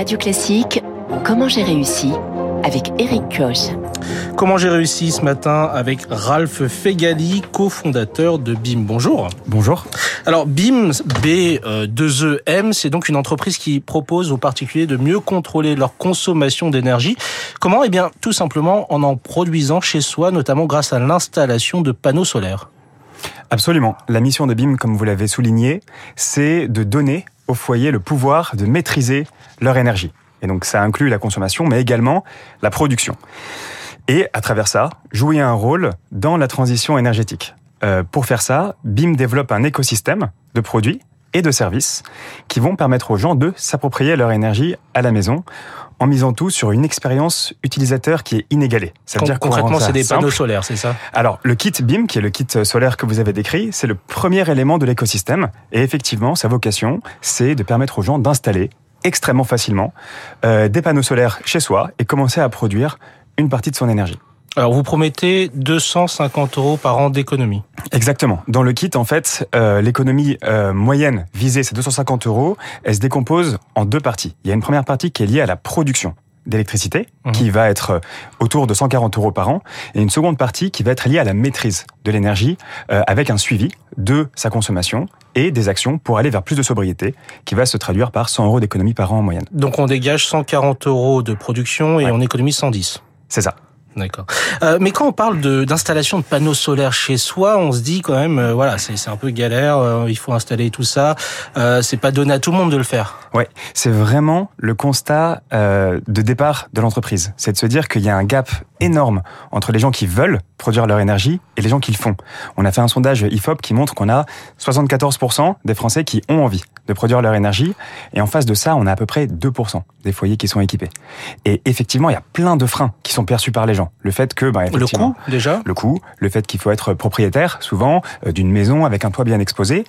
Radio Classique, Comment j'ai réussi avec Éric Coche. Comment j'ai réussi ce matin avec Ralph Feghali, cofondateur de Beem. Bonjour. Bonjour. Alors Beem, B2EM, c'est donc une entreprise qui propose aux particuliers de mieux contrôler leur consommation d'énergie. Comment ? Eh bien, tout simplement en produisant chez soi, notamment grâce à l'installation de panneaux solaires. Absolument. La mission de Beem, comme vous l'avez souligné, c'est de donner aux foyers le pouvoir de maîtriser leur énergie. Et donc ça inclut la consommation, mais également la production. Et à travers ça, jouer un rôle dans la transition énergétique. Pour faire ça, Beem développe un écosystème de produits et de services qui vont permettre aux gens de s'approprier leur énergie à la maison en misant tout sur une expérience utilisateur qui est inégalée. Ça veut dire concrètement, c'est des panneaux solaires, c'est ça ? Alors, le kit Beem, qui est le kit solaire que vous avez décrit, c'est le premier élément de l'écosystème. Et effectivement, sa vocation, c'est de permettre aux gens d'installer extrêmement facilement des panneaux solaires chez soi et commencer à produire une partie de son énergie. Alors, vous promettez 250 € par an d'économie. Exactement. Dans le kit, en fait, l'économie moyenne visée, c'est 250 €. Elle se décompose en deux parties. Il y a une première partie qui est liée à la production d'électricité, qui va être autour de 140 € par an, et une seconde partie qui va être liée à la maîtrise de l'énergie, avec un suivi de sa consommation et des actions pour aller vers plus de sobriété, qui va se traduire par 100 € d'économie par an en moyenne. Donc on dégage 140 € de production et on économise 110. C'est ça. D'accord. Mais quand on parle d'installation de panneaux solaires chez soi, on se dit quand même, voilà, c'est un peu galère, il faut installer tout ça, c'est pas donné à tout le monde de le faire. Ouais, c'est vraiment le constat de départ de l'entreprise. C'est de se dire qu'il y a un gap énorme entre les gens qui veulent produire leur énergie et les gens qui le font. On a fait un sondage IFOP qui montre qu'on a 74% des Français qui ont envie de produire leur énergie, et en face de ça, on a à peu près 2% des foyers qui sont équipés. Et effectivement, il y a plein de freins qui sont perçus par les gens. Le fait que, effectivement, le coût, déjà. Le coût, le fait qu'il faut être propriétaire, souvent, d'une maison avec un toit bien exposé.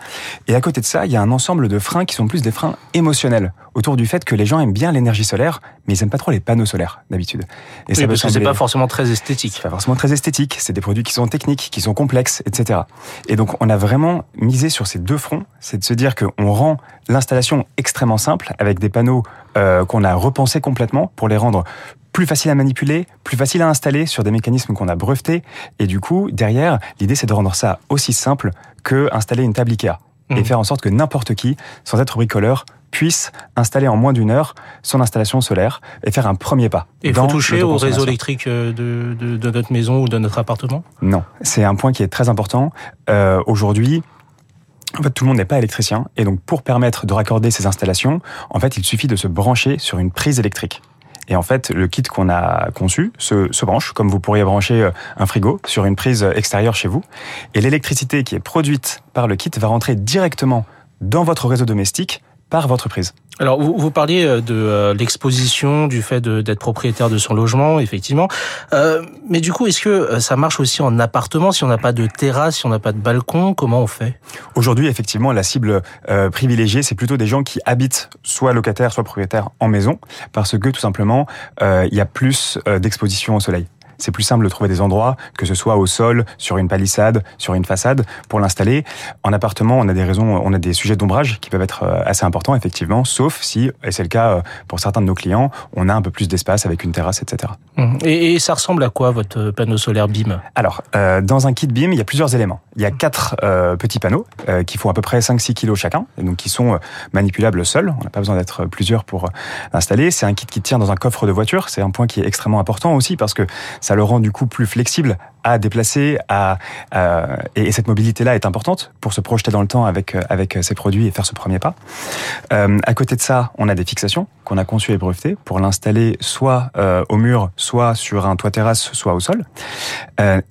Et à côté de ça, il y a un ensemble de freins qui sont plus des freins émotionnels, autour du fait que les gens aiment bien l'énergie solaire, mais ils aiment pas trop les panneaux solaires, d'habitude. Et ça, parce que c'est pas forcément très esthétique. C'est pas forcément très esthétique. C'est des produits qui sont techniques, qui sont complexes, etc. Et donc, on a vraiment misé sur ces deux fronts. C'est de se dire qu'on rend l'installation extrêmement simple, avec des panneaux qu'on a repensés complètement pour les rendre plus facile à manipuler, plus facile à installer sur des mécanismes qu'on a brevetés. Et du coup, derrière, l'idée, c'est de rendre ça aussi simple que installer une table IKEA. Et faire en sorte que n'importe qui, sans être bricoleur, puisse installer en moins d'une heure son installation solaire et faire un premier pas. Et il faut toucher au réseau électrique de notre maison ou de notre appartement ? Non, c'est un point qui est très important. Aujourd'hui, en fait, tout le monde n'est pas électricien. Et donc, pour permettre de raccorder ces installations, en fait, il suffit de se brancher sur une prise électrique. Et en fait, le kit qu'on a conçu se branche, comme vous pourriez brancher un frigo sur une prise extérieure chez vous. Et l'électricité qui est produite par le kit va rentrer directement dans votre réseau domestique par votre prise. Alors, vous parliez de l'exposition, du fait d'être propriétaire de son logement, effectivement. Mais du coup, est-ce que ça marche aussi en appartement? Si on n'a pas de terrasse, si on n'a pas de balcon, comment on fait? Aujourd'hui, effectivement, la cible privilégiée, c'est plutôt des gens qui habitent soit locataires, soit propriétaires en maison, parce que, tout simplement, il y a plus d'exposition au soleil. C'est plus simple de trouver des endroits, que ce soit au sol, sur une palissade, sur une façade, pour l'installer. En appartement, on a des sujets d'ombrage qui peuvent être assez importants, effectivement, sauf si, et c'est le cas pour certains de nos clients, on a un peu plus d'espace avec une terrasse, etc. Et ça ressemble à quoi, votre panneau solaire Beem ? Alors, dans un kit Beem, il y a plusieurs éléments. Il y a 4 petits panneaux qui font à peu près 5-6 kilos chacun, et donc qui sont manipulables seuls. On n'a pas besoin d'être plusieurs pour l'installer. C'est un kit qui tient dans un coffre de voiture. C'est un point qui est extrêmement important aussi, parce que ça le rend du coup plus flexible à déplacer, et cette mobilité-là est importante pour se projeter dans le temps avec ces produits et faire ce premier pas. À côté de ça, on a des fixations qu'on a conçues et brevetées pour l'installer soit au mur, soit sur un toit terrasse, soit au sol.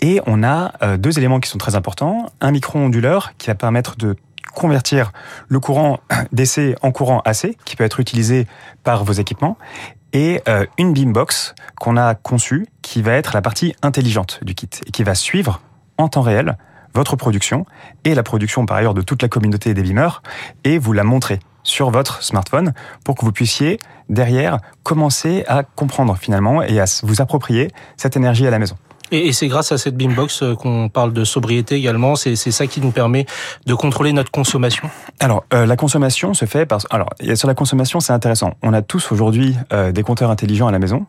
Et on a deux éléments qui sont très importants. Un micro-onduleur qui va permettre de convertir le courant DC en courant AC, qui peut être utilisé par vos équipements, et une BeemBox qu'on a conçue, qui va être la partie intelligente du kit et qui va suivre en temps réel votre production et la production par ailleurs de toute la communauté des Beemers, et vous la montrer sur votre smartphone pour que vous puissiez derrière commencer à comprendre finalement et à vous approprier cette énergie à la maison. Et c'est grâce à cette BeemBox qu'on parle de sobriété également. C'est ça qui nous permet de contrôler notre consommation. Alors, la consommation se fait par... Alors, sur la consommation, c'est intéressant. On a tous aujourd'hui des compteurs intelligents à la maison.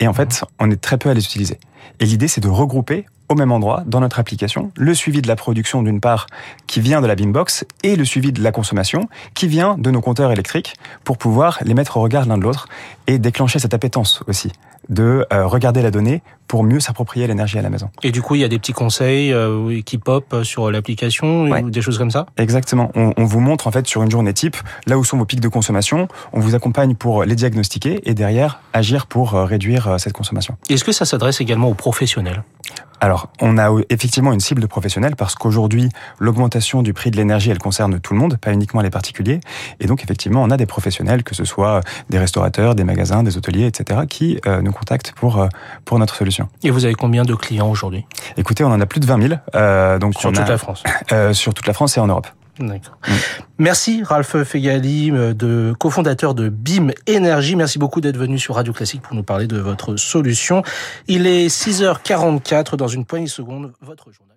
Et en fait, on est très peu à les utiliser. Et l'idée, c'est de regrouper au même endroit, dans notre application, le suivi de la production, d'une part, qui vient de la BeemBox, et le suivi de la consommation, qui vient de nos compteurs électriques, pour pouvoir les mettre au regard l'un de l'autre et déclencher cette appétence aussi de regarder la donnée pour mieux s'approprier l'énergie à la maison. Et du coup, il y a des petits conseils qui pop sur l'application, ouais, ou des choses comme ça ? Exactement. On vous montre en fait sur une journée type, là où sont vos pics de consommation, on vous accompagne pour les diagnostiquer et derrière, agir pour réduire cette consommation. Est-ce que ça s'adresse également aux professionnels ? Alors, on a effectivement une cible de professionnels parce qu'aujourd'hui, l'augmentation du prix de l'énergie, elle concerne tout le monde, pas uniquement les particuliers. Et donc, effectivement, on a des professionnels, que ce soit des restaurateurs, des magasins, des hôteliers, etc., qui nous contactent pour notre solution. Et vous avez combien de clients aujourd'hui ? Écoutez, on en a plus de 20 000. Donc sur toute la France. Sur toute la France et en Europe. D'accord. Oui. Merci Ralph Feghali, cofondateur de Beem Energy. Merci beaucoup d'être venu sur Radio Classique pour nous parler de votre solution. Il est 6h44, dans une poignée de secondes, votre journal.